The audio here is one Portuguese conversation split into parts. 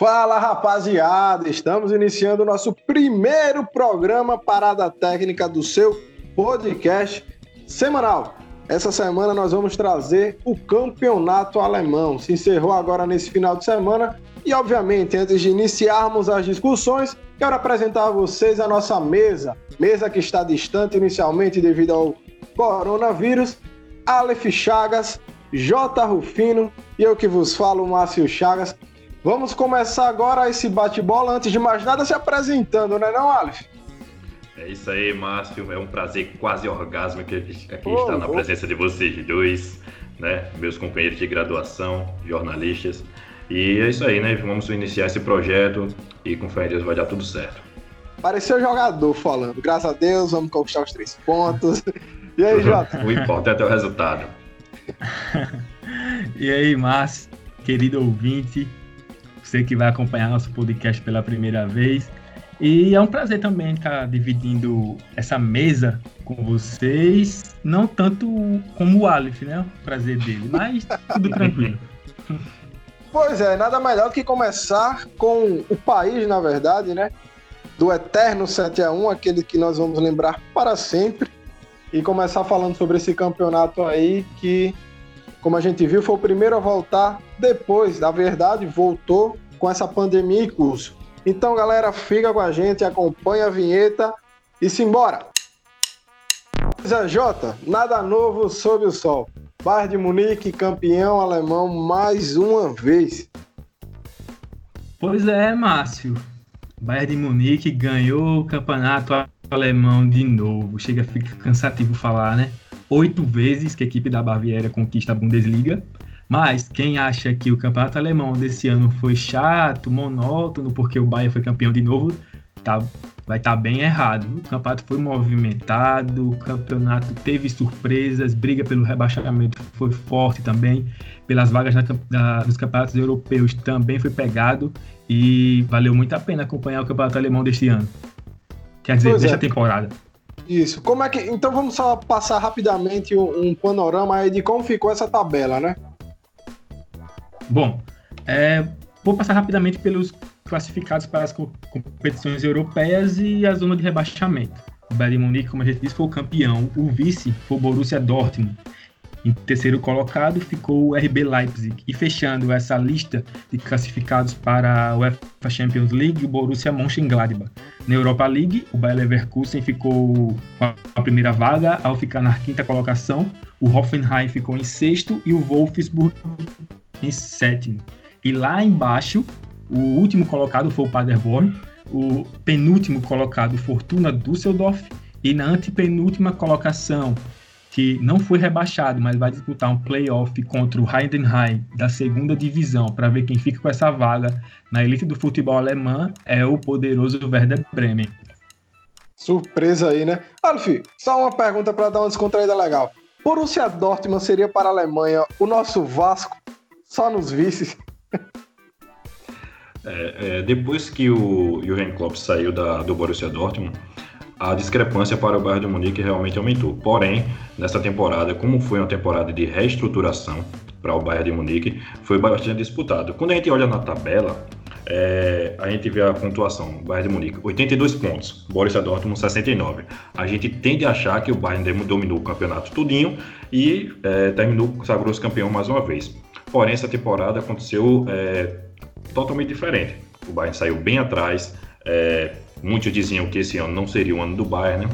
Fala, rapaziada! Estamos iniciando o nosso primeiro programa Parada Técnica do seu podcast semanal. Essa semana nós vamos trazer o campeonato alemão. Se encerrou agora nesse final de semana e, obviamente, antes de iniciarmos as discussões, quero apresentar a vocês a nossa mesa. Mesa que está distante inicialmente devido ao coronavírus. Aleph Chagas, J. Rufino e eu que vos falo, Márcio Chagas. Vamos começar agora esse bate-bola, antes de mais nada se apresentando, né não, Aleph? É isso aí, Márcio, é um prazer quase orgásmico estar na presença de vocês dois, né? Meus companheiros de graduação, jornalistas, e é isso aí, né? Vamos iniciar esse projeto e com fé em Deus vai dar tudo certo. Pareceu jogador falando, graças a Deus, vamos conquistar os 3 pontos, e aí, Jota? O importante é o resultado. E aí, Márcio, querido ouvinte, você que vai acompanhar nosso podcast pela primeira vez. E é um prazer também estar dividindo essa mesa com vocês, não tanto como o Aleph, né? O prazer dele, mas tudo tranquilo. Pois é, nada melhor do que começar com o país, na verdade, né? Do eterno 7-1, aquele que nós vamos lembrar para sempre. E começar falando sobre esse campeonato aí que, como a gente viu, foi o primeiro a voltar depois. Na verdade, voltou com essa pandemia em curso. Então, galera, fica com a gente, acompanha a vinheta e simbora! Zé Jota, nada novo sob o sol. Bayern de Munique, campeão alemão mais uma vez. Pois é, Márcio. Bayern de Munique ganhou o campeonato alemão de novo. Chega, fica cansativo falar, né? 8 vezes que a equipe da Baviera conquista a Bundesliga. Mas quem acha que o campeonato alemão desse ano foi chato, monótono, porque o Bayern foi campeão de novo, vai estar bem errado. O campeonato foi movimentado, o campeonato teve surpresas, briga pelo rebaixamento foi forte também, pelas vagas nos campeonatos europeus também foi pegado, e valeu muito a pena acompanhar o campeonato alemão deste ano. Quer dizer, pois desta temporada. Isso. Como é que... Então vamos só passar rapidamente um panorama aí de como ficou essa tabela, né? Bom, vou passar rapidamente pelos classificados para as competições europeias e a zona de rebaixamento. O Bayern de Munique, como a gente disse, foi o campeão. O vice foi o Borussia Dortmund. Em terceiro colocado ficou o RB Leipzig. E fechando essa lista de classificados para a UEFA Champions League, o Borussia Mönchengladbach. Na Europa League, o Bayer Leverkusen ficou com a primeira vaga ao ficar na 5ª colocação. O Hoffenheim ficou em 6º e o Wolfsburg em 7º. E lá embaixo, o último colocado foi o Paderborn, o penúltimo colocado Fortuna Düsseldorf, e na antepenúltima colocação, que não foi rebaixado, mas vai disputar um playoff contra o Heidenheim da 2ª divisão, para ver quem fica com essa vaga na elite do futebol alemão, é o poderoso Werder Bremen. Surpresa aí, né? Alf, só uma pergunta para dar uma descontraída legal. Borussia Dortmund seria para a Alemanha o nosso Vasco? Só nos vices. Depois que o Jürgen Klopp saiu do Borussia Dortmund, a discrepância para o Bayern de Munique realmente aumentou. Porém, nessa temporada, como foi uma temporada de reestruturação para o Bayern de Munique, foi bastante disputado. Quando a gente olha na tabela, a gente vê a pontuação. Bayern de Munique, 82 pontos. Borussia Dortmund, 69. A gente tende a achar que o Bayern dominou o campeonato tudinho e sagrou-se campeão mais uma vez. Porém, essa temporada aconteceu totalmente diferente. O Bayern saiu bem atrás. Muitos diziam que esse ano não seria o ano do Bayern, né?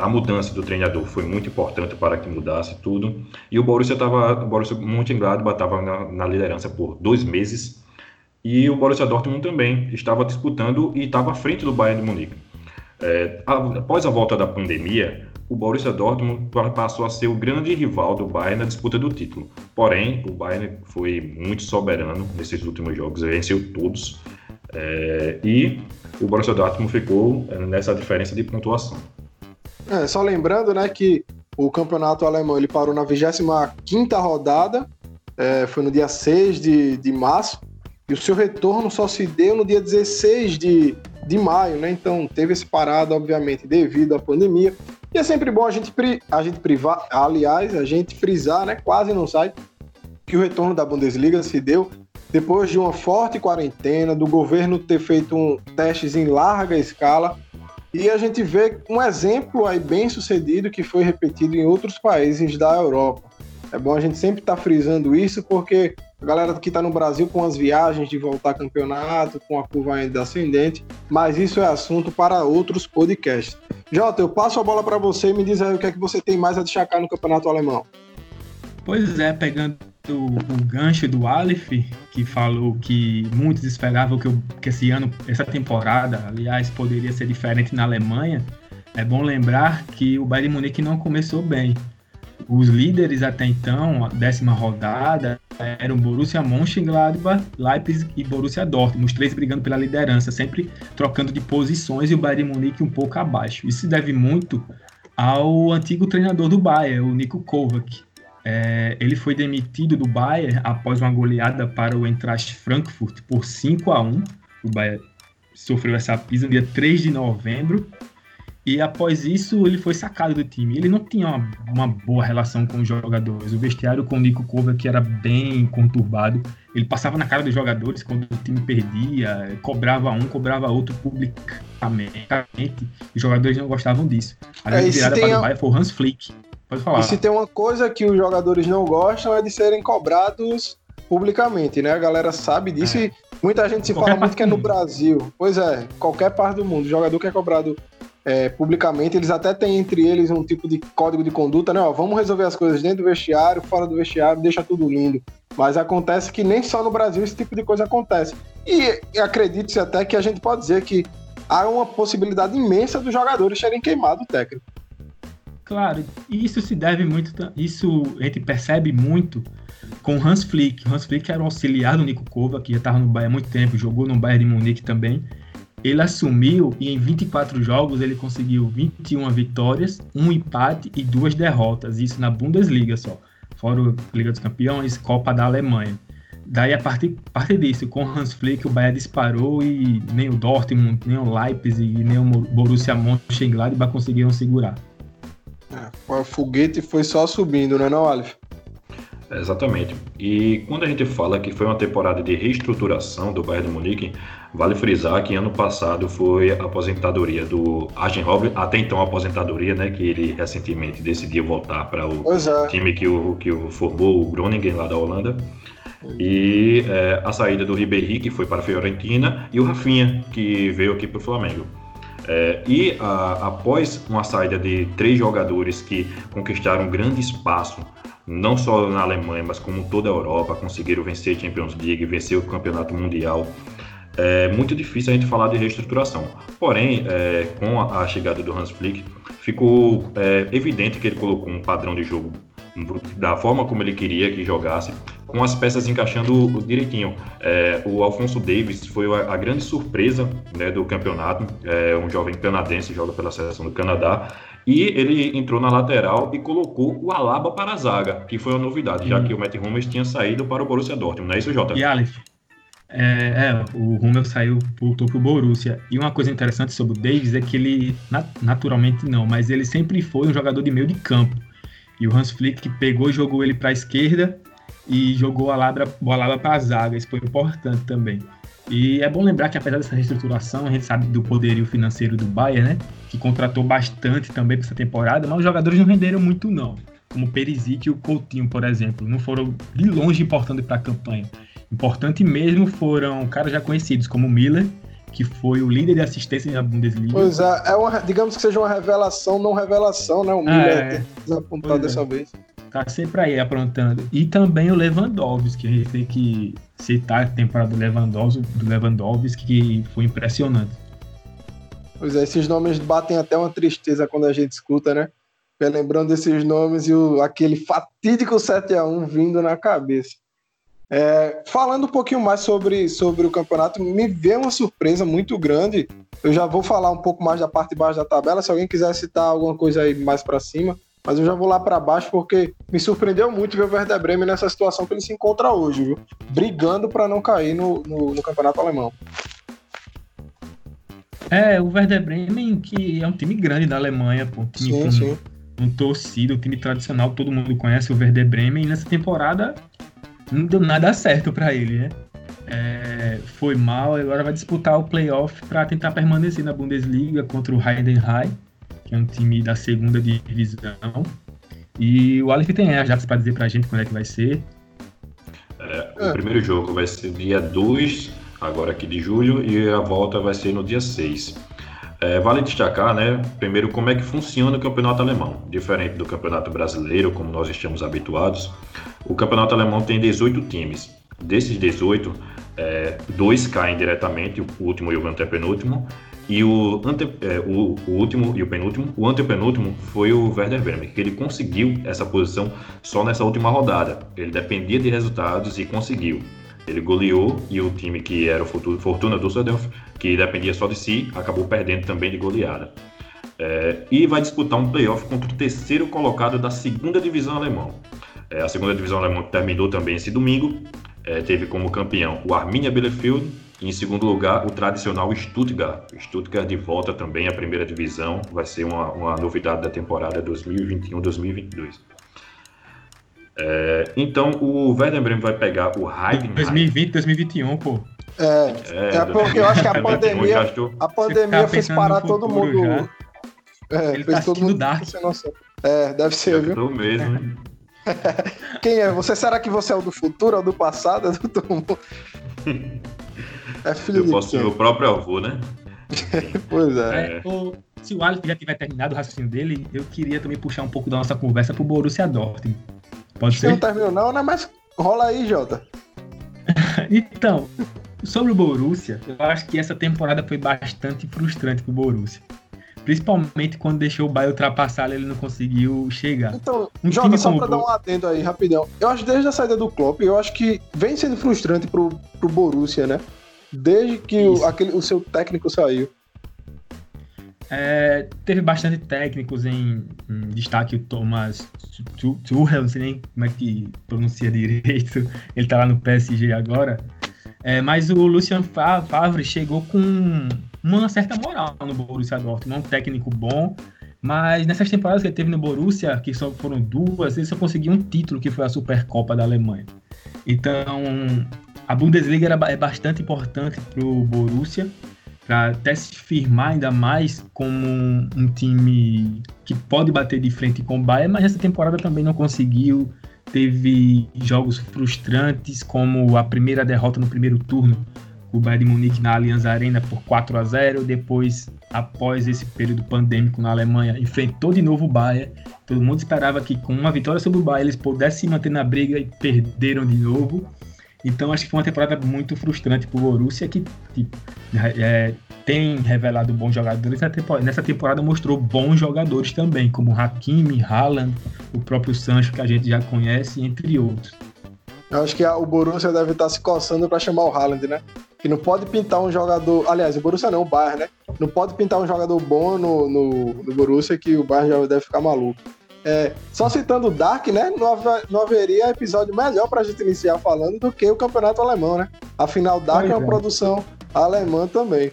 A mudança do treinador foi muito importante para que mudasse tudo. E o Borussia Mönchengladbach estava na liderança por 2 meses. E o Borussia Dortmund também estava disputando e estava à frente do Bayern de Munique. Após a volta da pandemia, o Borussia Dortmund passou a ser o grande rival do Bayern na disputa do título. Porém, o Bayern foi muito soberano nesses últimos jogos, venceu todos. E o Borussia Dortmund ficou nessa diferença de pontuação. Só lembrando, né, que o campeonato alemão ele parou na 25ª rodada, foi no dia 6 de março, e o seu retorno só se deu no dia 16 de maio, né? Então teve esse parado, obviamente, devido à pandemia. E é sempre bom a gente frisar, né, quase não sai, que o retorno da Bundesliga se deu Depois de uma forte quarentena, do governo ter feito testes em larga escala, e a gente vê um exemplo aí bem sucedido que foi repetido em outros países da Europa. É bom a gente sempre estar frisando isso, porque a galera que está no Brasil com as viagens de voltar ao campeonato, com a curva ainda ascendente, mas isso é assunto para outros podcasts. Jota, eu passo a bola para você e me diz aí o que é que você tem mais a destacar no campeonato alemão. Pois é, pegando o gancho do Aleph, que falou que muitos esperavam que esse ano, essa temporada, aliás, poderia ser diferente na Alemanha, é bom lembrar que o Bayern de Munique não começou bem. Os líderes até então, a 10ª rodada, eram Borussia Mönchengladbach, Leipzig e Borussia Dortmund, os três brigando pela liderança, sempre trocando de posições, e o Bayern de Munique um pouco abaixo. Isso se deve muito ao antigo treinador do Bayern, o Niko Kovač. Ele foi demitido do Bayern após uma goleada para o Eintracht Frankfurt por 5-1. O Bayern sofreu essa pisa no dia 3 de novembro. E após isso, ele foi sacado do time. Ele não tinha uma boa relação com os jogadores. O vestiário com o Niko Kovač era bem conturbado. Ele passava na cara dos jogadores quando o time perdia, cobrava um, cobrava outro publicamente. Os jogadores não gostavam disso. A liderada para o Bayern foi o Hans Flick. Pode falar. E se tem uma coisa que os jogadores não gostam é de serem cobrados publicamente, né? A galera sabe disso e muita gente se fala muito que é no Brasil. Pois é, qualquer parte do mundo. O jogador que é cobrado publicamente, eles até têm entre eles um tipo de código de conduta, né? Ó, vamos resolver as coisas dentro do vestiário, fora do vestiário, deixa tudo lindo. Mas acontece que nem só no Brasil esse tipo de coisa acontece. E acredite-se até que a gente pode dizer que há uma possibilidade imensa dos jogadores serem queimados o técnico. Claro, isso se deve muito, isso a gente percebe muito com Hans Flick. Hans Flick era um auxiliar do Niko Kovač, que já estava no Bayern há muito tempo, jogou no Bayern de Munique também. Ele assumiu e em 24 jogos ele conseguiu 21 vitórias, um empate e 2 derrotas. Isso na Bundesliga só, fora a Liga dos Campeões, Copa da Alemanha. Daí a partir disso, com Hans Flick, o Bayern disparou e nem o Dortmund, nem o Leipzig, nem o Borussia Mönchengladbach conseguiram segurar. O foguete foi só subindo, né, não, Aleph? Exatamente. E quando a gente fala que foi uma temporada de reestruturação do Bayern de Munique, vale frisar que ano passado foi a aposentadoria do Arjen Robben, até então a aposentadoria, né, que ele recentemente decidiu voltar para o time que o formou, o Groningen, lá da Holanda. E a saída do Ribéry, que foi para a Fiorentina, e o Rafinha, que veio aqui para o Flamengo. Após uma saída de 3 jogadores que conquistaram grande espaço, não só na Alemanha, mas como toda a Europa, conseguiram vencer a Champions League, vencer o Campeonato Mundial, é muito difícil a gente falar de reestruturação. Porém, com a chegada do Hans Flick, ficou evidente que ele colocou um padrão de jogo da forma como ele queria que jogasse, com as peças encaixando direitinho. O Alfonso Davies foi a grande surpresa, né, do campeonato, um jovem canadense, joga pela seleção do Canadá, e ele entrou na lateral e colocou o Alaba para a zaga, que foi uma novidade, já que o Mats Hummels tinha saído para o Borussia Dortmund, não é isso, Jota? E Aleph? O Hummels voltou para o Borussia. E uma coisa interessante sobre o Davies é que ele, naturalmente não, mas ele sempre foi um jogador de meio de campo. E o Hans Flick pegou e jogou ele para a esquerda e jogou o Alaba para a zaga. Isso foi importante também. E é bom lembrar que, apesar dessa reestruturação, a gente sabe do poderio financeiro do Bayern, né? Que contratou bastante também para essa temporada, mas os jogadores não renderam muito não. Como o Perisic e o Coutinho, por exemplo, não foram de longe importantes para a campanha. Importante mesmo foram caras já conhecidos, como o Müller, que foi o líder de assistência na Bundesliga. Pois é, digamos que seja uma revelação, não revelação, né? O Müller desapontado dessa vez. Tá sempre aí aprontando. E também o Lewandowski, que a gente tem que citar a temporada do Lewandowski, que foi impressionante. Pois é, esses nomes batem até uma tristeza quando a gente escuta, né? Lembrando desses nomes e aquele fatídico 7-1 vindo na cabeça. Falando um pouquinho mais sobre o campeonato, me veio uma surpresa muito grande. Eu já vou falar um pouco mais da parte de baixo da tabela, se alguém quiser citar alguma coisa aí mais para cima, mas eu já vou lá para baixo porque me surpreendeu muito ver o Werder Bremen nessa situação que ele se encontra hoje, viu? Brigando para não cair no campeonato alemão. O Werder Bremen, que é um time grande da Alemanha, pô, um time um torcido, um time tradicional, todo mundo conhece o Werder Bremen, e nessa temporada não deu nada certo para ele, né? foi mal, agora vai disputar o playoff para tentar permanecer na Bundesliga contra o Heidenheim, que é um time da segunda divisão. E o Aleph tem já para dizer pra gente quando é que vai ser. O primeiro jogo vai ser dia 2, agora aqui de julho, e a volta vai ser no dia 6. Vale destacar, né, primeiro, como é que funciona o campeonato alemão. Diferente do campeonato brasileiro, como nós estamos habituados, o campeonato alemão tem 18 times. Desses 18, 2 caem diretamente, o último e o antepenúltimo. E o último e o penúltimo. O antepenúltimo foi o Werder Bremen, que ele conseguiu essa posição só nessa última rodada. Ele dependia de resultados e conseguiu. Ele goleou, e o time que era o Fortuna Düsseldorf, que dependia só de si, acabou perdendo também de goleada. E vai disputar um playoff contra o terceiro colocado da segunda divisão alemã. A segunda divisão alemã terminou também esse domingo. Teve como campeão o Arminia Bielefeld, e em segundo lugar o tradicional Stuttgart. Stuttgart de volta também à primeira divisão, vai ser uma novidade da temporada 2021-2022. Então o Werder Bremen vai pegar o Heidenheim. 2020, 2021, pô. Porque eu acho que a pandemia fez parar todo mundo. Já. Ele fez tá todo mundo dar. Deve ser, viu? Eu mesmo, hein? Quem é você? Será que você é o do futuro ou do passado? É filho do meu próprio avô, né? Pois é. Se o Alex já tiver terminado o raciocínio dele, eu queria também puxar um pouco da nossa conversa pro Borussia Dortmund. Pode ser? Não terminou não, né? Mas rola aí, Jota. Então, sobre o Borussia, eu acho que essa temporada foi bastante frustrante pro Borussia. Principalmente quando deixou o Bayern ultrapassar, ele não conseguiu chegar. Então, Jota, só pra dar um adendo aí, rapidão. Eu acho que desde a saída do Klopp, eu acho que vem sendo frustrante pro Borussia, né? Desde que o seu técnico saiu. Teve bastante técnicos em destaque, o Thomas Tuchel, não sei nem como é que pronuncia direito, ele tá lá no PSG agora. Mas o Lucien Favre chegou com uma certa moral no Borussia Dortmund, um técnico bom, mas nessas temporadas que ele teve no Borussia, que só foram 2, ele só conseguiu um título, que foi a Supercopa da Alemanha. Então, a Bundesliga é bastante importante para o Borussia, para até se firmar ainda mais como um time que pode bater de frente com o Bayern, mas essa temporada também não conseguiu. Teve jogos frustrantes, como a primeira derrota no primeiro turno, o Bayern de Munique na Allianz Arena por 4-0, depois, após esse período pandêmico na Alemanha, enfrentou de novo o Bayern. Todo mundo esperava que com uma vitória sobre o Bayern eles pudessem se manter na briga, e perderam de novo. Então acho que foi uma temporada muito frustrante para o Borussia, que tem revelado bons jogadores. Nessa temporada mostrou bons jogadores também, como Hakimi, Haaland, o próprio Sancho, que a gente já conhece, entre outros. Eu acho que o Borussia deve estar se coçando para chamar o Haaland, né? Que não pode pintar um jogador... Aliás, o Borussia não, o Bayern, né? Não pode pintar um jogador bom no Borussia, que o Bayern já deve ficar maluco. Só citando o Dark, né? Não haveria episódio melhor pra gente iniciar falando do que o campeonato alemão, né? Afinal, Dark é uma produção alemã também.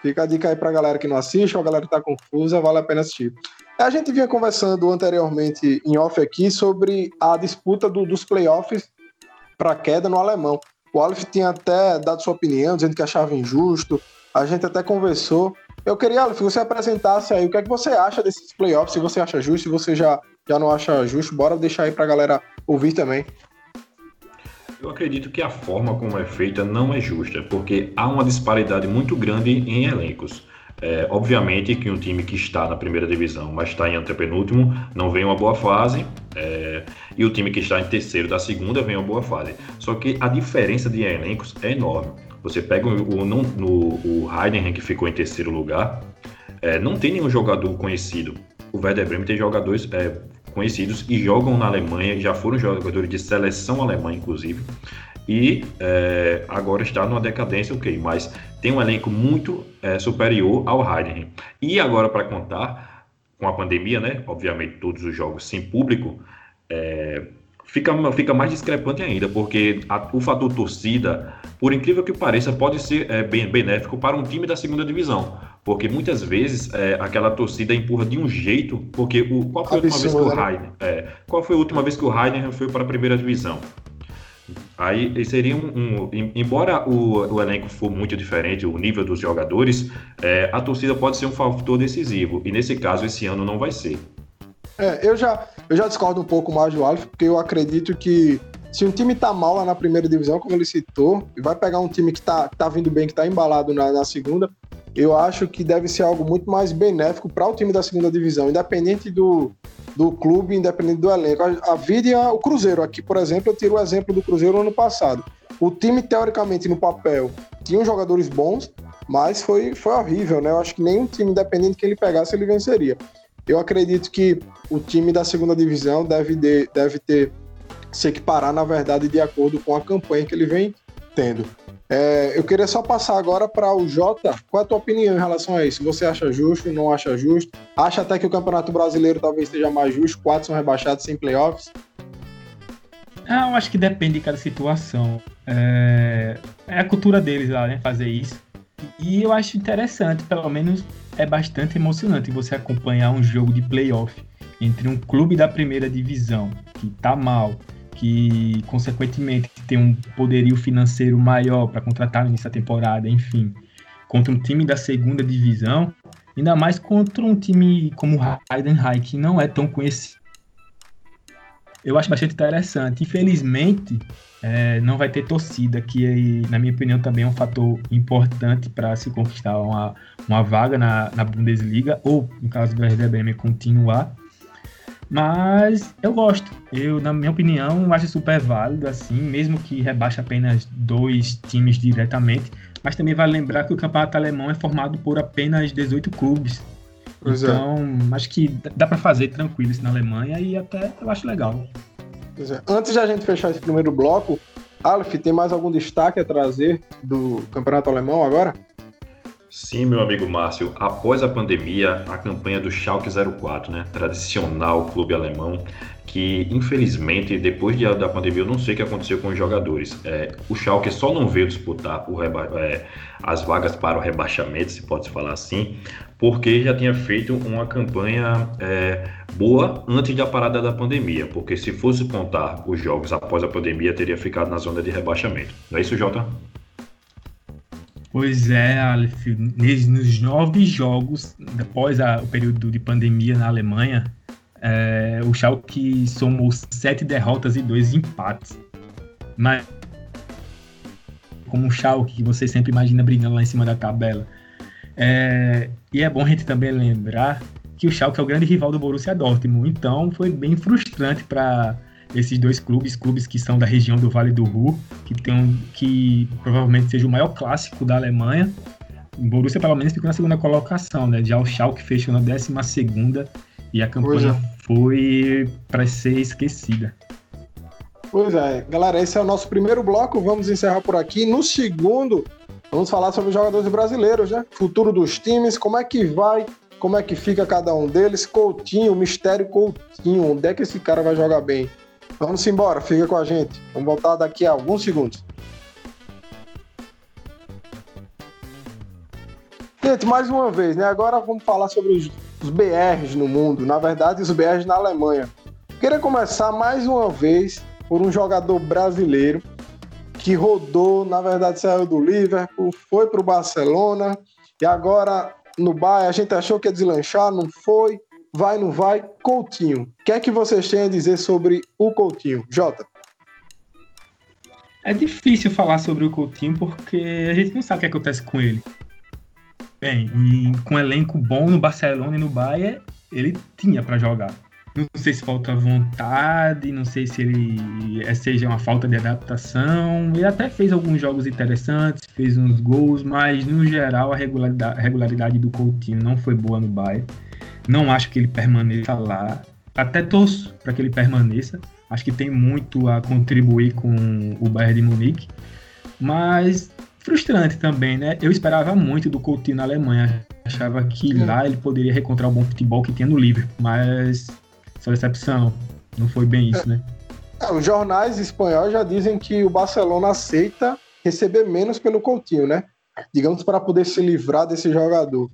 Fica a dica aí pra galera que não assiste, ou a galera que tá confusa, vale a pena assistir. A gente vinha conversando anteriormente em off aqui sobre a disputa dos playoffs pra queda no alemão. O Aleph tinha até dado sua opinião, dizendo que achava injusto. A gente até conversou. Eu queria, Aleph, que você apresentasse aí o que é que você acha desses playoffs, se você acha justo, se você já não acha justo, bora deixar aí pra galera ouvir também. Eu acredito que a forma como é feita não é justa, porque há uma disparidade muito grande em elencos. Obviamente que um time que está na primeira divisão, mas está em antepenúltimo, não vem uma boa fase, e o time que está em terceiro da segunda vem uma boa fase. Só que a diferença de elencos é enorme. Você pega o Heidenheim, que ficou em terceiro lugar, não tem nenhum jogador conhecido. O Werder Bremen tem jogadores conhecidos e jogam na Alemanha, já foram jogadores de seleção alemã, inclusive, e agora está numa decadência, ok, mas tem um elenco muito superior ao Heidenheim. E agora, para contar com a pandemia, né, obviamente todos os jogos sem público, fica mais discrepante ainda, porque o fator torcida, por incrível que pareça, pode ser benéfico para um time da segunda divisão, porque muitas vezes aquela torcida empurra de um jeito, porque qual foi a última vez que o Heidenheim foi para a primeira divisão? Aí seria embora o elenco for muito diferente, o nível dos jogadores, a torcida pode ser um fator decisivo, e nesse caso esse ano não vai ser. Eu já discordo um pouco mais do Aleph, porque eu acredito que se um time tá mal lá na primeira divisão, como ele citou, e vai pegar um time que tá vindo bem, que tá embalado na segunda, eu acho que deve ser algo muito mais benéfico para o time da segunda divisão, independente do clube, independente do elenco. A vida, o Cruzeiro aqui, por exemplo, eu tiro o exemplo do Cruzeiro ano passado. O time, teoricamente, no papel, tinha jogadores bons, mas foi horrível, né? Eu acho que nenhum time, independente de quem ele pegasse, ele venceria. Eu acredito que o time da segunda divisão deve se equiparar, na verdade, de acordo com a campanha que ele vem tendo. Eu queria só passar agora para o Jota. Qual é a tua opinião em relação a isso? Você acha justo, não acha justo? Acha até que o Campeonato Brasileiro talvez esteja mais justo? 4 são rebaixados sem playoffs? Eu acho que depende de cada situação. É a cultura deles lá, né? Fazer isso. E eu acho interessante, pelo menos é bastante emocionante você acompanhar um jogo de playoff entre um clube da primeira divisão que tá mal, que consequentemente tem um poderio financeiro maior para contratar nessa temporada, enfim, contra um time da segunda divisão, ainda mais contra um time como o Heidenheim, que não é tão conhecido. Eu acho bastante interessante. Infelizmente, não vai ter torcida, que na minha opinião também é um fator importante para se conquistar uma vaga na Bundesliga, ou no caso do Werder Bremen continuar. Mas eu gosto, na minha opinião, acho super válido, assim, mesmo que rebaixe apenas 2 times diretamente, mas também vale lembrar que o campeonato alemão é formado por apenas 18 clubes, Acho que dá para fazer tranquilo isso na Alemanha, e até eu acho legal. Pois é. Antes de a gente fechar esse primeiro bloco, Aleph, tem mais algum destaque a trazer do campeonato alemão agora? Sim, meu amigo Márcio, após a pandemia, a campanha do Schalke 04, né, tradicional clube alemão, que infelizmente depois da pandemia eu não sei o que aconteceu com os jogadores. O Schalke só não veio disputar as vagas para o rebaixamento, se pode falar assim, porque já tinha feito uma campanha boa antes da parada da pandemia, porque se fosse contar os jogos após a pandemia, teria ficado na zona de rebaixamento. Não é isso, Jota? Pois é, Aleph, nos 9 jogos após o período de pandemia na Alemanha, o Schalke somou 7 derrotas e 2 empates. Mas, como o Schalke, que você sempre imagina brigando lá em cima da tabela. E é bom a gente também lembrar que o Schalke é o grande rival do Borussia Dortmund, então foi bem frustrante para esses 2 clubes que são da região do Vale do Ruhr, que provavelmente seja o maior clássico da Alemanha. O Borussia pelo menos ficou na segunda colocação, né? Já o Schalke fechou na 12ª, e a campanha foi para ser esquecida. Pois é, galera, esse é o nosso primeiro bloco, vamos encerrar por aqui. No segundo, vamos falar sobre os jogadores brasileiros, né? Futuro dos times, como é que vai, como é que fica cada um deles. Coutinho, mistério Coutinho, onde é que esse cara vai jogar bem? Vamos embora, fica com a gente. Vamos voltar daqui a alguns segundos. Gente, mais uma vez, né? Agora vamos falar sobre os BRs no mundo. Na verdade, os BRs na Alemanha. Queria começar mais uma vez por um jogador brasileiro que rodou, na verdade saiu do Liverpool, foi para o Barcelona e agora no Bayern. A gente achou que ia deslanchar, não foi. Vai, não vai, Coutinho. O que é que vocês têm a dizer sobre o Coutinho? Jota? É difícil falar sobre o Coutinho porque a gente não sabe o que acontece com ele. Bem, e com um elenco bom no Barcelona e no Bayern, ele tinha para jogar. Não sei se falta vontade, não sei se ele seja uma falta de adaptação. Ele até fez alguns jogos interessantes, fez uns gols, mas no geral a regularidade do Coutinho não foi boa no Bayern. Não acho que ele permaneça lá, até torço para que ele permaneça, acho que tem muito a contribuir com o Bayern de Munique, mas frustrante também, né? Eu esperava muito do Coutinho na Alemanha, achava que lá ele poderia recontrar o bom futebol que tinha no Liverpool, mas só decepção, não foi bem isso, né? Os jornais espanhóis já dizem que o Barcelona aceita receber menos pelo Coutinho, né? Digamos, para poder se livrar desse jogador.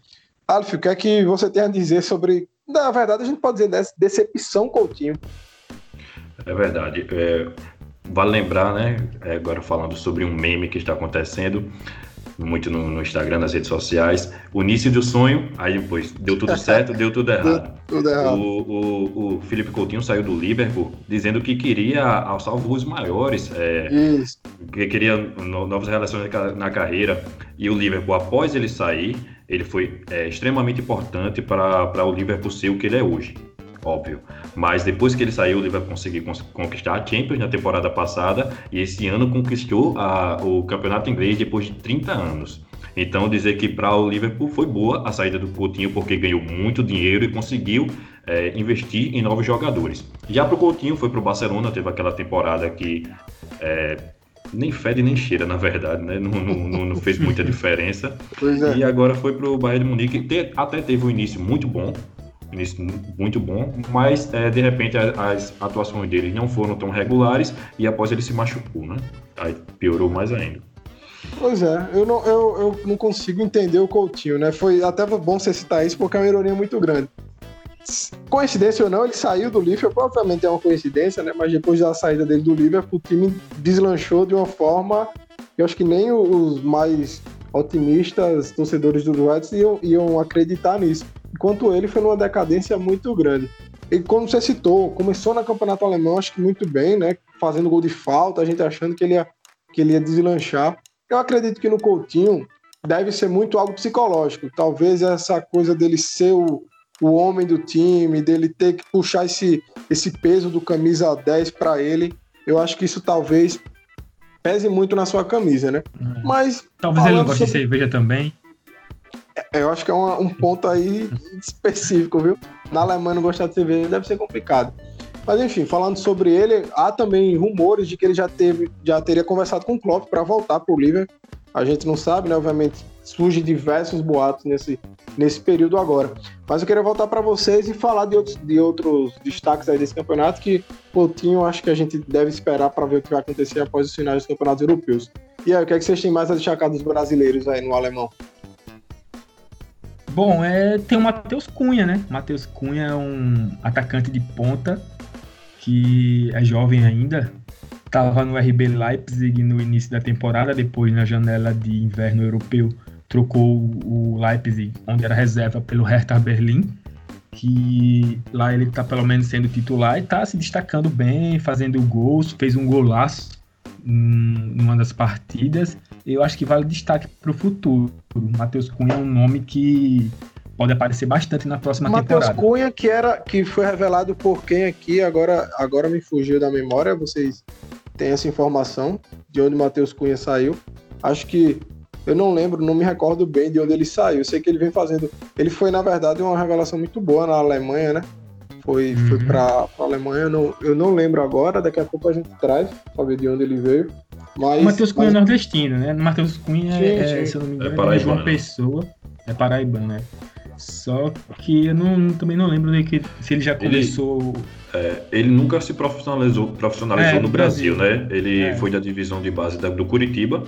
Aleph, o que é que você tem a dizer sobre... Na verdade, a gente pode dizer decepção Coutinho. É verdade. Vale lembrar, né, agora falando sobre um meme que está acontecendo muito no Instagram, nas redes sociais, o início do sonho, aí depois deu tudo certo, deu tudo errado. O Philippe Coutinho saiu do Liverpool dizendo que queria alçar voos maiores, que queria novas relações na carreira, e o Liverpool, após ele sair, ele foi extremamente importante para o Liverpool ser o que ele é hoje. Óbvio, mas depois que ele saiu, ele vai conseguir conquistar a Champions na temporada passada, e esse ano conquistou o campeonato inglês depois de 30 anos. Então, dizer que para o Liverpool foi boa a saída do Coutinho, porque ganhou muito dinheiro e conseguiu investir em novos jogadores. Já para o Coutinho, foi para o Barcelona, teve aquela temporada que nem fede nem cheira, na verdade, né? Não fez muita diferença. E agora foi para o Bayern de Munique, até teve um início muito bom, mas de repente as atuações dele não foram tão regulares, e após ele se machucou, né? Aí piorou mais ainda. Pois é, eu não consigo entender o Coutinho, né? Foi até bom você citar isso, porque é uma ironia muito grande. Coincidência ou não, ele saiu do Liverpool, obviamente é uma coincidência, né? Mas depois da saída dele do Liverpool, o time deslanchou de uma forma que eu acho que nem os mais otimistas, torcedores do Reds, iam acreditar nisso. Enquanto ele foi numa decadência muito grande. E como você citou, começou no Campeonato Alemão, acho que muito bem, né? Fazendo gol de falta, a gente achando que ele ia deslanchar. Eu acredito que no Coutinho deve ser muito algo psicológico. Talvez essa coisa dele ser o homem do time, dele ter que puxar esse peso do camisa 10 para ele. Eu acho que isso talvez pese muito na sua camisa, né? Mas talvez ele não goste de cerveja também. Eu acho que é um ponto aí específico, viu? Na Alemanha não gostar de cerveja deve ser complicado. Mas enfim, falando sobre ele, há também rumores de que ele já teria conversado com o Klopp para voltar para o Liverpool. A gente não sabe, né? Obviamente surgem diversos boatos nesse período agora. Mas eu queria voltar para vocês e falar de outros destaques aí desse campeonato, que Coutinho acho que a gente deve esperar para ver o que vai acontecer após os finais dos campeonatos europeus. E aí, o que é que vocês têm mais a destacar dos brasileiros aí no alemão? Bom, tem o Matheus Cunha, né? Matheus Cunha é um atacante de ponta que é jovem ainda. Estava no RB Leipzig no início da temporada, depois na janela de inverno europeu trocou o Leipzig, onde era reserva, pelo Hertha Berlim, que lá ele está pelo menos sendo titular e está se destacando bem, fazendo gols, fez um golaço numa das partidas. Eu acho que vale destaque para o futuro. O Matheus Cunha é um nome que pode aparecer bastante na próxima temporada. Matheus Cunha, que foi revelado por quem aqui, agora me fugiu da memória, vocês têm essa informação de onde o Matheus Cunha saiu. Acho que, eu não lembro, não me recordo bem de onde ele saiu. Eu sei que ele vem fazendo... Ele foi, na verdade, uma revelação muito boa na Alemanha, né? Foi para a Alemanha, eu não lembro agora, daqui a pouco a gente traz para ver de onde ele veio. Mas, o Matheus Cunha é nordestino, né? O Matheus Cunha, se eu não me engano, é João Pessoa, é paraibano, né? Só que eu também não lembro se ele já começou... Ele nunca se profissionalizou no Brasil, né? Ele foi da divisão de base do Curitiba,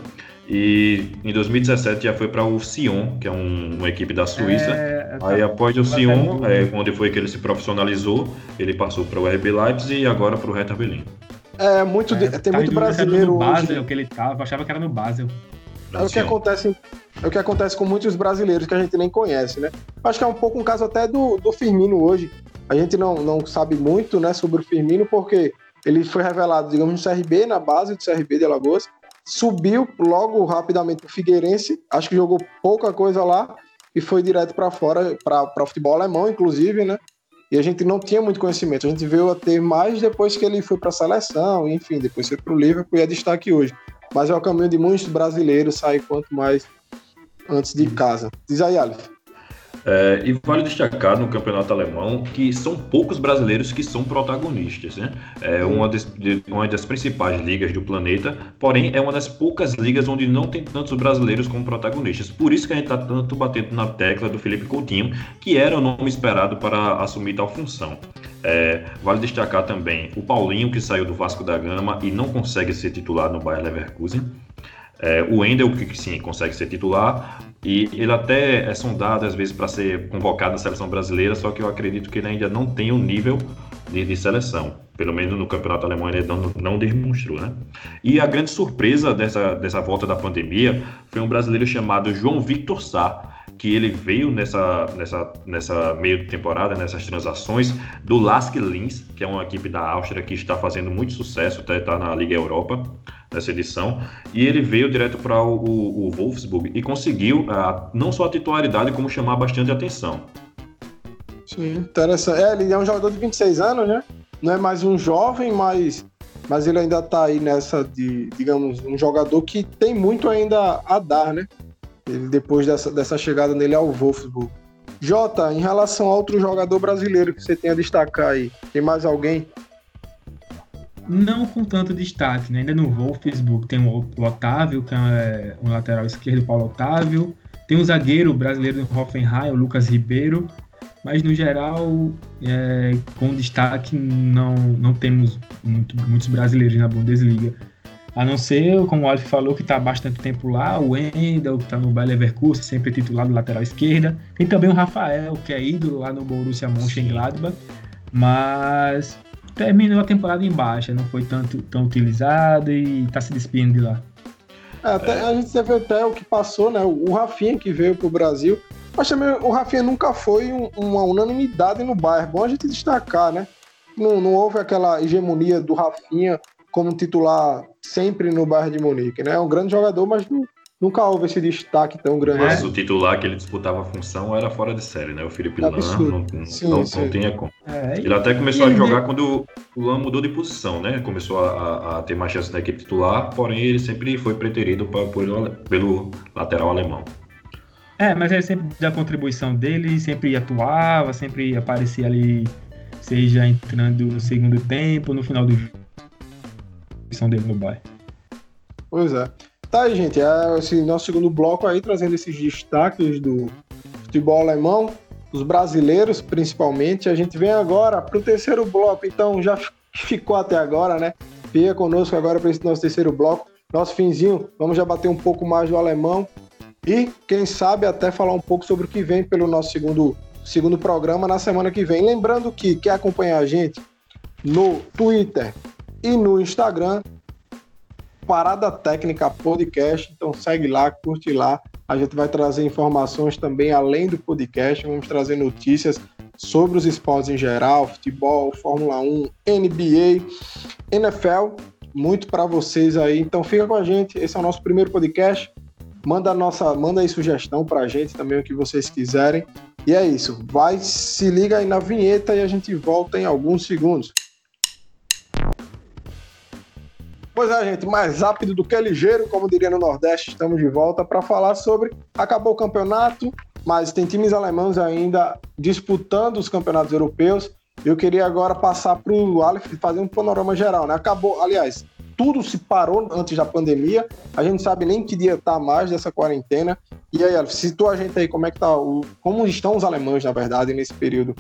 e em 2017 já foi para o Sion, que é uma equipe da Suíça. Aí após o Sion, onde foi que ele se profissionalizou, ele passou para o RB Leipzig e agora para o Hertha Berlim. Tem muito brasileiro no Basel, hoje. Que ele tava, achava que era no Basel. É o que acontece com muitos brasileiros que a gente nem conhece, né? Acho que é um pouco um caso até do Firmino hoje. A gente não sabe muito, né, sobre o Firmino, porque ele foi revelado, digamos, no CRB, na base do CRB de Alagoas, subiu logo rapidamente o Figueirense, acho que jogou pouca coisa lá e foi direto para fora, para o futebol alemão, inclusive, né? E a gente não tinha muito conhecimento, a gente veio a ter mais depois que ele foi para a seleção, enfim, depois foi para o Liverpool e é destaque hoje. Mas é o caminho de muitos brasileiros sair quanto mais antes de casa. Diz aí, Aleph. E vale destacar no campeonato alemão que são poucos brasileiros que são protagonistas, né? É uma das principais ligas do planeta, porém é uma das poucas ligas onde não tem tantos brasileiros como protagonistas. Por isso que a gente está tanto batendo na tecla do Philippe Coutinho, que era o nome esperado para assumir tal função. Vale destacar também o Paulinho, que saiu do Vasco da Gama e não consegue ser titular no Bayer Leverkusen. O Endel, que sim, consegue ser titular, e ele até é sondado às vezes para ser convocado na seleção brasileira, só que eu acredito que ele ainda não tem o nível de seleção. Pelo menos no campeonato alemão ele não demonstrou, né? E a grande surpresa dessa volta da pandemia foi um brasileiro chamado João Victor Sá, que ele veio nessa meio de temporada, nessas transações, do LASK Linz, que é uma equipe da Áustria que está fazendo muito sucesso, está na Liga Europa nessa edição, e ele veio direto para o Wolfsburg e conseguiu não só a titularidade, como chamar bastante atenção. Sim, interessante. Ele é um jogador de 26 anos, né? Não é mais um jovem, mas ele ainda está aí nessa de, digamos, um jogador que tem muito ainda a dar, né? Ele, depois dessa chegada nele ao Wolfsburg. Jota, em relação a outro jogador brasileiro que você tem a destacar aí, tem mais alguém? Não com tanto destaque, né? Ainda no Wolfsburg tem o Otávio, que é um lateral esquerdo, Paulo Otávio. Tem um zagueiro brasileiro do Hoffenheim, o Lucas Ribeiro. Mas, no geral, com destaque, não temos muitos brasileiros na Bundesliga. A não ser, como o Alf falou, que está há bastante tempo lá, o Endel, que está no Bayer Leverkusen, sempre titular do lateral esquerda. Tem também o Rafael, que é ídolo lá no Borussia Mönchengladbach, mas terminou a temporada em baixa, não foi tão utilizado e está se despedindo de lá. A gente teve até o que passou, né? O Rafinha, que veio para o Brasil, mas também o Rafinha nunca foi uma unanimidade no Bayern. Bom a gente destacar, né? Não houve aquela hegemonia do Rafinha como titular sempre no Bayern de Munique, né? É um grande jogador, mas nunca houve esse destaque tão grande. Mas o titular que ele disputava a função era fora de série, né? O Felipe Lan não tinha como. Ele até começou a jogar quando o Lan mudou de posição, né? Começou a ter mais chance na equipe titular, porém ele sempre foi preterido pelo lateral alemão. Mas ele sempre da contribuição dele, sempre atuava, sempre aparecia ali, seja entrando no segundo tempo, no final do jogo. Dele no Bayern. Pois é. Tá aí, gente. É esse nosso segundo bloco aí, trazendo esses destaques do futebol alemão, dos brasileiros, principalmente. A gente vem agora pro terceiro bloco. Então, já ficou até agora, né? Fica conosco agora para esse nosso terceiro bloco. Nosso finzinho. Vamos já bater um pouco mais do alemão e, quem sabe, até falar um pouco sobre o que vem pelo nosso segundo programa na semana que vem. Lembrando que quer acompanhar a gente no Twitter e no Instagram, Parada Técnica Podcast. Então segue lá, curte lá. A gente vai trazer informações também além do podcast. Vamos trazer notícias sobre os esportes em geral, futebol, Fórmula 1, NBA, NFL. Muito para vocês aí. Então fica com a gente. Esse é o nosso primeiro podcast. Manda aí sugestão pra gente também, o que vocês quiserem. E é isso. Se liga aí na vinheta e a gente volta em alguns segundos. Pois é, gente, mais rápido do que ligeiro, como diria no Nordeste, estamos de volta para falar sobre... Acabou o campeonato, mas tem times alemães ainda disputando os campeonatos europeus. Eu queria agora passar para o Aleph fazer um panorama geral, né? Acabou, aliás, tudo se parou antes da pandemia, a gente não sabe nem que dia está mais dessa quarentena. E aí, Aleph, situa a gente aí como estão os alemães, na verdade, nesse período,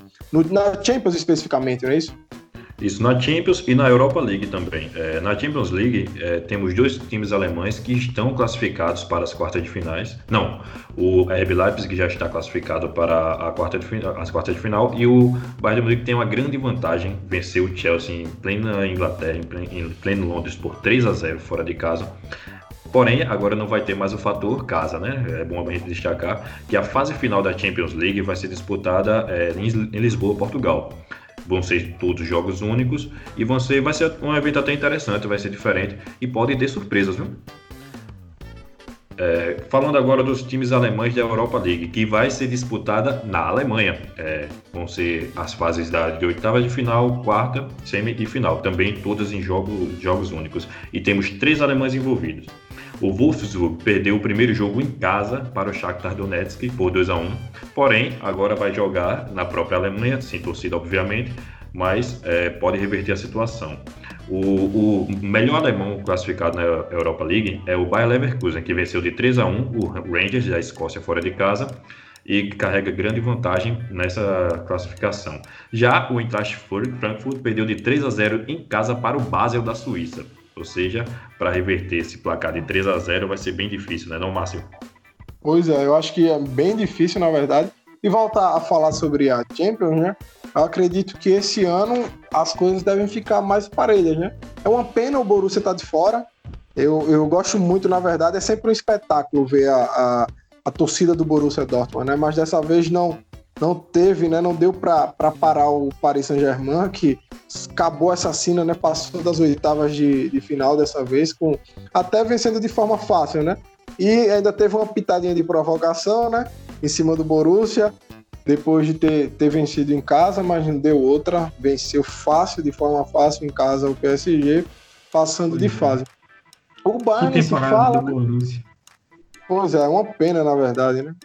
na Champions especificamente, não é isso? Isso, na Champions e na Europa League também. Na Champions League, temos dois times alemães que estão classificados para as quartas de finais. Não, o RB Leipzig já está classificado para as quartas de final e o Bayern de Munique tem uma grande vantagem, venceu o Chelsea em plena Inglaterra, em pleno Londres por 3-0 fora de casa. Porém, agora não vai ter mais o fator casa, né? É bom a gente destacar que a fase final da Champions League vai ser disputada em Lisboa, Portugal. Vão ser todos jogos únicos e vai ser um evento até interessante, vai ser diferente e pode ter surpresas, viu? Falando agora dos times alemães da Europa League, que vai ser disputada na Alemanha. Vão ser as fases de oitava de final, quarta, semi e final, também todas em jogos únicos. E temos 3 alemães envolvidos. O Wolfsburg perdeu o primeiro jogo em casa para o Shakhtar Donetsk por 2-1, porém agora vai jogar na própria Alemanha, sem torcida obviamente, mas pode reverter a situação. O melhor alemão classificado na Europa League é o Bayer Leverkusen, que venceu de 3-1 o Rangers da Escócia fora de casa e carrega grande vantagem nessa classificação. Já o Eintracht Frankfurt perdeu de 3-0 em casa para o Basel da Suíça. Ou seja, para reverter esse placar de 3-0 vai ser bem difícil, né, não, Márcio? Pois é, eu acho que é bem difícil, na verdade. E voltar a falar sobre a Champions, né? Eu acredito que esse ano as coisas devem ficar mais parelhas, né? É uma pena o Borussia estar de fora. Eu gosto muito, na verdade, é sempre um espetáculo ver a torcida do Borussia Dortmund, né? Mas dessa vez não teve, né? Não deu para parar o Paris Saint-Germain, que acabou essa sina, né? Passou das oitavas de final dessa vez, até vencendo de forma fácil, né? E ainda teve uma pitadinha de provocação, né? Em cima do Borussia, depois de ter vencido em casa, mas não deu outra, venceu fácil, de forma fácil em casa o PSG, passando de fase. O Bayern se fala... Né? Pois é, uma pena, na verdade, né?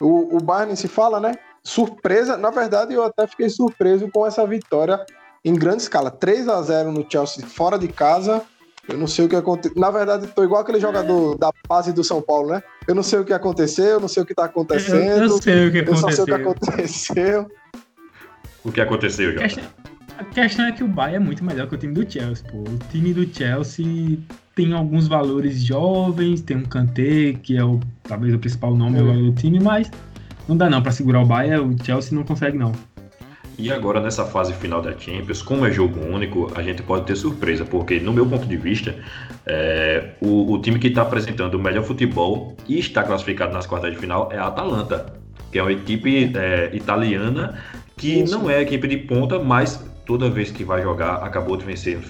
O Bayern se fala, né? Surpresa, na verdade eu até fiquei surpreso com essa vitória em grande escala, 3-0 no Chelsea fora de casa. Eu não sei o que aconteceu. Na verdade, tô igual aquele jogador da base do São Paulo, né? Eu não sei o que aconteceu, eu não sei o que tá acontecendo. Eu só sei o que aconteceu. O que aconteceu, Jota? A questão é que o Bayern é muito melhor que o time do Chelsea, pô. O time do Chelsea tem alguns valores jovens, tem um Kanté, que é talvez o principal nome do time, mas não dá não pra segurar o Bayern, o Chelsea não consegue não. E agora, nessa fase final da Champions, como é jogo único, a gente pode ter surpresa, porque, no meu ponto de vista, o time que está apresentando o melhor futebol e está classificado nas quartas de final é a Atalanta, que é uma equipe italiana, que não é equipe de ponta, mas toda vez que vai jogar, acabou de vencer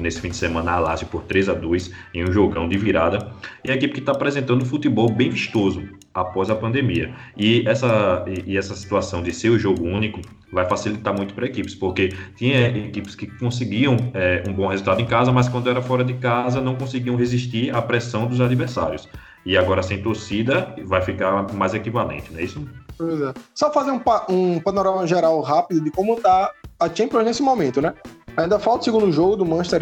nesse fim de semana a Lazio por 3-2 em um jogão de virada. E a equipe que está apresentando um futebol bem vistoso após a pandemia. E essa situação de ser o jogo único vai facilitar muito para equipes, porque tinha equipes que conseguiam um bom resultado em casa, mas quando era fora de casa não conseguiam resistir à pressão dos adversários. E agora sem torcida vai ficar mais equivalente, não é isso? Pois é. Só fazer um panorama geral rápido de como está a Champions nesse momento, né? Ainda falta o segundo jogo do Manchester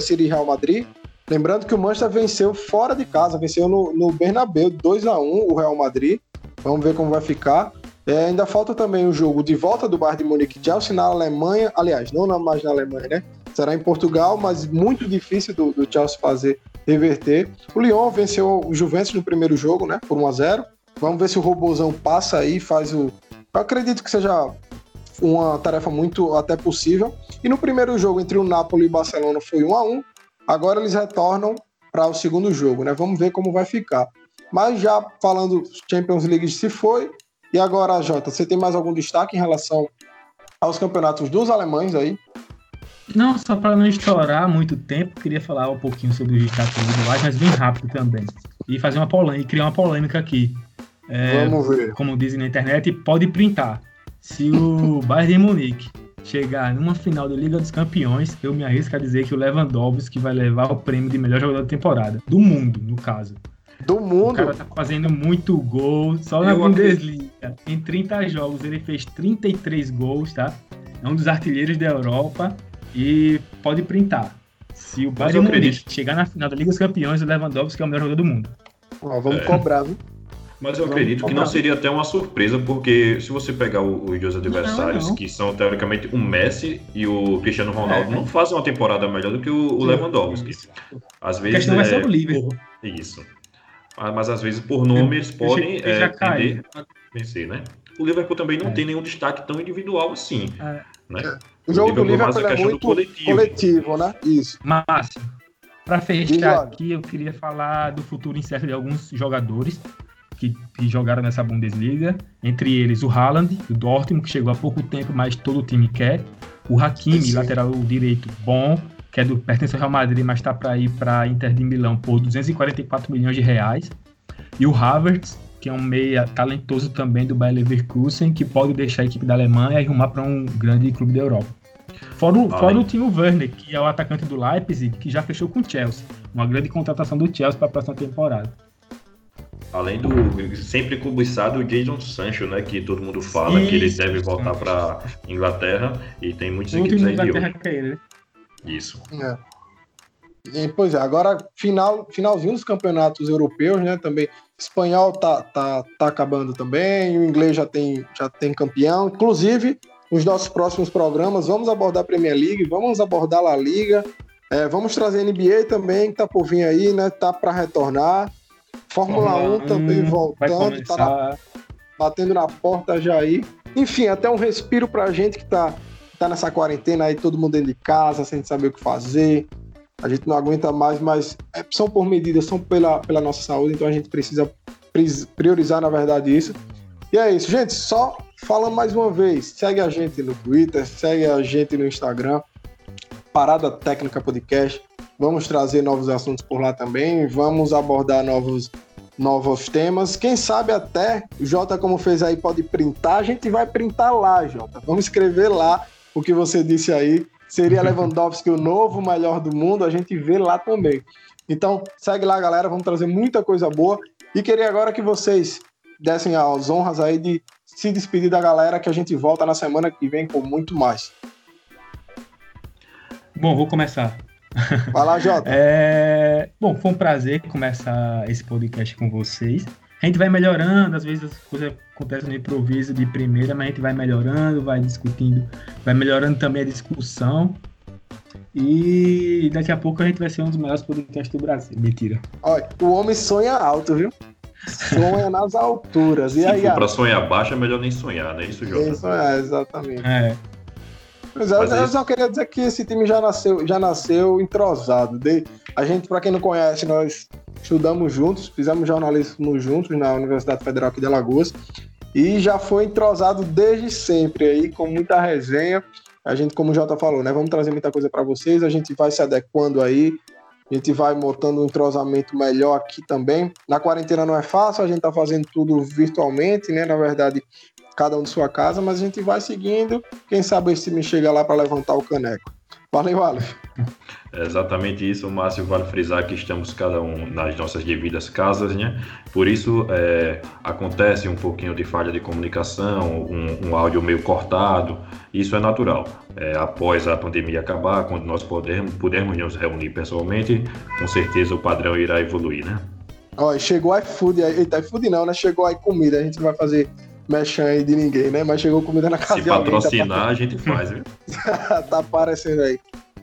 City e Real Madrid. Lembrando que o Manchester venceu fora de casa, venceu no Bernabéu, 2-1 o Real Madrid. Vamos ver como vai ficar. Ainda falta também o jogo de volta do Bayern de Munique e Chelsea na Alemanha. Aliás, não mais na Alemanha, né? Será em Portugal, mas muito difícil do Chelsea reverter. O Lyon venceu o Juventus no primeiro jogo, né? Por 1-0. Vamos ver se o Robozão passa aí, faz o... Eu acredito que seja uma tarefa muito até possível. E no primeiro jogo entre o Napoli e o Barcelona foi 1-1. Agora eles retornam para o segundo jogo, né? Vamos ver como vai ficar. Mas já falando, Champions League se foi. E agora, Jota, você tem mais algum destaque em relação aos campeonatos dos alemães aí? Não, só para não estourar muito tempo, queria falar um pouquinho sobre os destaques individuais, mas bem rápido também. E fazer uma polêmica, criar uma polêmica aqui. Vamos ver. Como dizem na internet, pode printar. Se o Bayern de Munique chegar numa final da Liga dos Campeões, eu me arrisco a dizer que o Lewandowski vai levar o prêmio de melhor jogador da temporada. Do mundo, no caso. Do mundo? O cara tá fazendo muito gol. Só na Bundesliga, em 30 jogos, ele fez 33 gols, tá? É um dos artilheiros da Europa. E pode printar. Se o Bayern de Munique chegar na final da Liga dos Campeões, o Lewandowski é o melhor jogador do mundo. Ó, vamos cobrar, viu? Mas eu acredito que não seria até uma surpresa, porque se você pegar os dois adversários, que são teoricamente o Messi e o Cristiano Ronaldo, não fazem uma temporada melhor do que o Lewandowski. Às vezes, a questão vai ser o Liverpool. Isso. Mas às vezes, por nome, eles podem tender a vencer, né? O Liverpool também não tem nenhum destaque tão individual assim, né? O jogo do Liverpool é muito coletivo, né? Isso. Mas, para fechar aqui, eu queria falar do futuro incerto de alguns jogadores que jogaram nessa Bundesliga, entre eles o Haaland, do Dortmund, que chegou há pouco tempo, mas todo o time quer. O Hakimi, lateral direito bom, que pertence ao Real Madrid, mas está para ir para a Inter de Milão por 244 milhões de reais. E o Havertz, que é um meia talentoso também do Bayer Leverkusen, que pode deixar a equipe da Alemanha e arrumar para um grande clube da Europa. Fora o time Werner, que é o atacante do Leipzig, que já fechou com o Chelsea. Uma grande contratação do Chelsea para a próxima temporada. Além do sempre cobiçado Jadon Sancho, né, que todo mundo fala que ele deve voltar para Inglaterra, e tem muitos equipes aí de hoje. Isso. E, pois é, agora finalzinho dos campeonatos europeus, né, também. Espanhol tá acabando também, o inglês já tem campeão. Inclusive, nos nossos próximos programas, vamos abordar a Premier League, vamos abordar a La Liga, vamos trazer a NBA também, que tá por vir aí, né, tá para retornar. Fórmula 1 também voltando, tá batendo na porta já aí. Enfim, até um respiro pra gente que tá nessa quarentena aí, todo mundo dentro de casa, sem saber o que fazer. A gente não aguenta mais, mas são por medidas, são pela nossa saúde, então a gente precisa priorizar, na verdade, isso. E é isso, gente, só falando mais uma vez, segue a gente no Twitter, segue a gente no Instagram, Parada Técnica Podcast. Vamos trazer novos assuntos por lá também, vamos abordar novos temas. Quem sabe até o Jota, como fez aí, pode printar. A gente vai printar lá, Jota. Vamos escrever lá o que você disse aí. Seria Lewandowski o novo melhor do mundo, a gente vê lá também. Então, segue lá, galera, vamos trazer muita coisa boa. E queria agora que vocês dessem as honras aí de se despedir da galera, que a gente volta na semana que vem com muito mais. Bom, vou começar. Vai lá, Jota. Bom, foi um prazer começar esse podcast com vocês. A gente vai melhorando, às vezes as coisas acontecem no improviso de primeira, mas a gente vai melhorando, vai discutindo, vai melhorando também a discussão. E daqui a pouco a gente vai ser um dos melhores podcasts do Brasil. Mentira. Olha, o homem sonha alto, viu? Sonha nas alturas. E aí, se for pra sonhar baixo, é melhor nem sonhar, né? Isso, Jota? Sonhar, exatamente. Pois é, eu só queria dizer que esse time já nasceu entrosado. A gente, para quem não conhece, nós estudamos juntos, fizemos jornalismo juntos na Universidade Federal aqui de Alagoas e já foi entrosado desde sempre aí, com muita resenha. A gente, como o Jota falou, né, vamos trazer muita coisa para vocês, a gente vai se adequando aí, a gente vai montando um entrosamento melhor aqui também. Na quarentena não é fácil, a gente tá fazendo tudo virtualmente, né, na verdade, cada um de sua casa, mas a gente vai seguindo. Quem sabe esse time chega lá para levantar o caneco. Valeu, Aleph. É exatamente isso, Márcio. Vale frisar que estamos cada um nas nossas devidas casas, né? Por isso, acontece um pouquinho de falha de comunicação, um áudio meio cortado. Isso é natural. Após a pandemia acabar, quando nós pudermos nos reunir pessoalmente, com certeza o padrão irá evoluir, né? Olha, chegou iFood. Eita, iFood não, né? Chegou aí comida. A gente não vai fazer mexendo aí de ninguém, né? Mas chegou comida na casa. Se patrocinar, a gente faz, viu? Tá aparecendo aí.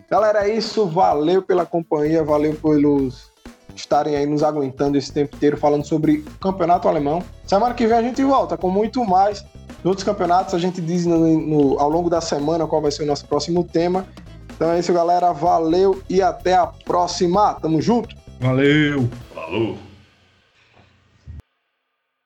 Galera, é isso. Valeu pela companhia, valeu pelos estarem aí nos aguentando esse tempo inteiro falando sobre campeonato alemão. Semana que vem a gente volta com muito mais. Nos outros campeonatos a gente diz ao longo da semana qual vai ser o nosso próximo tema. Então é isso, galera. Valeu e até a próxima. Tamo junto. Valeu. Falou.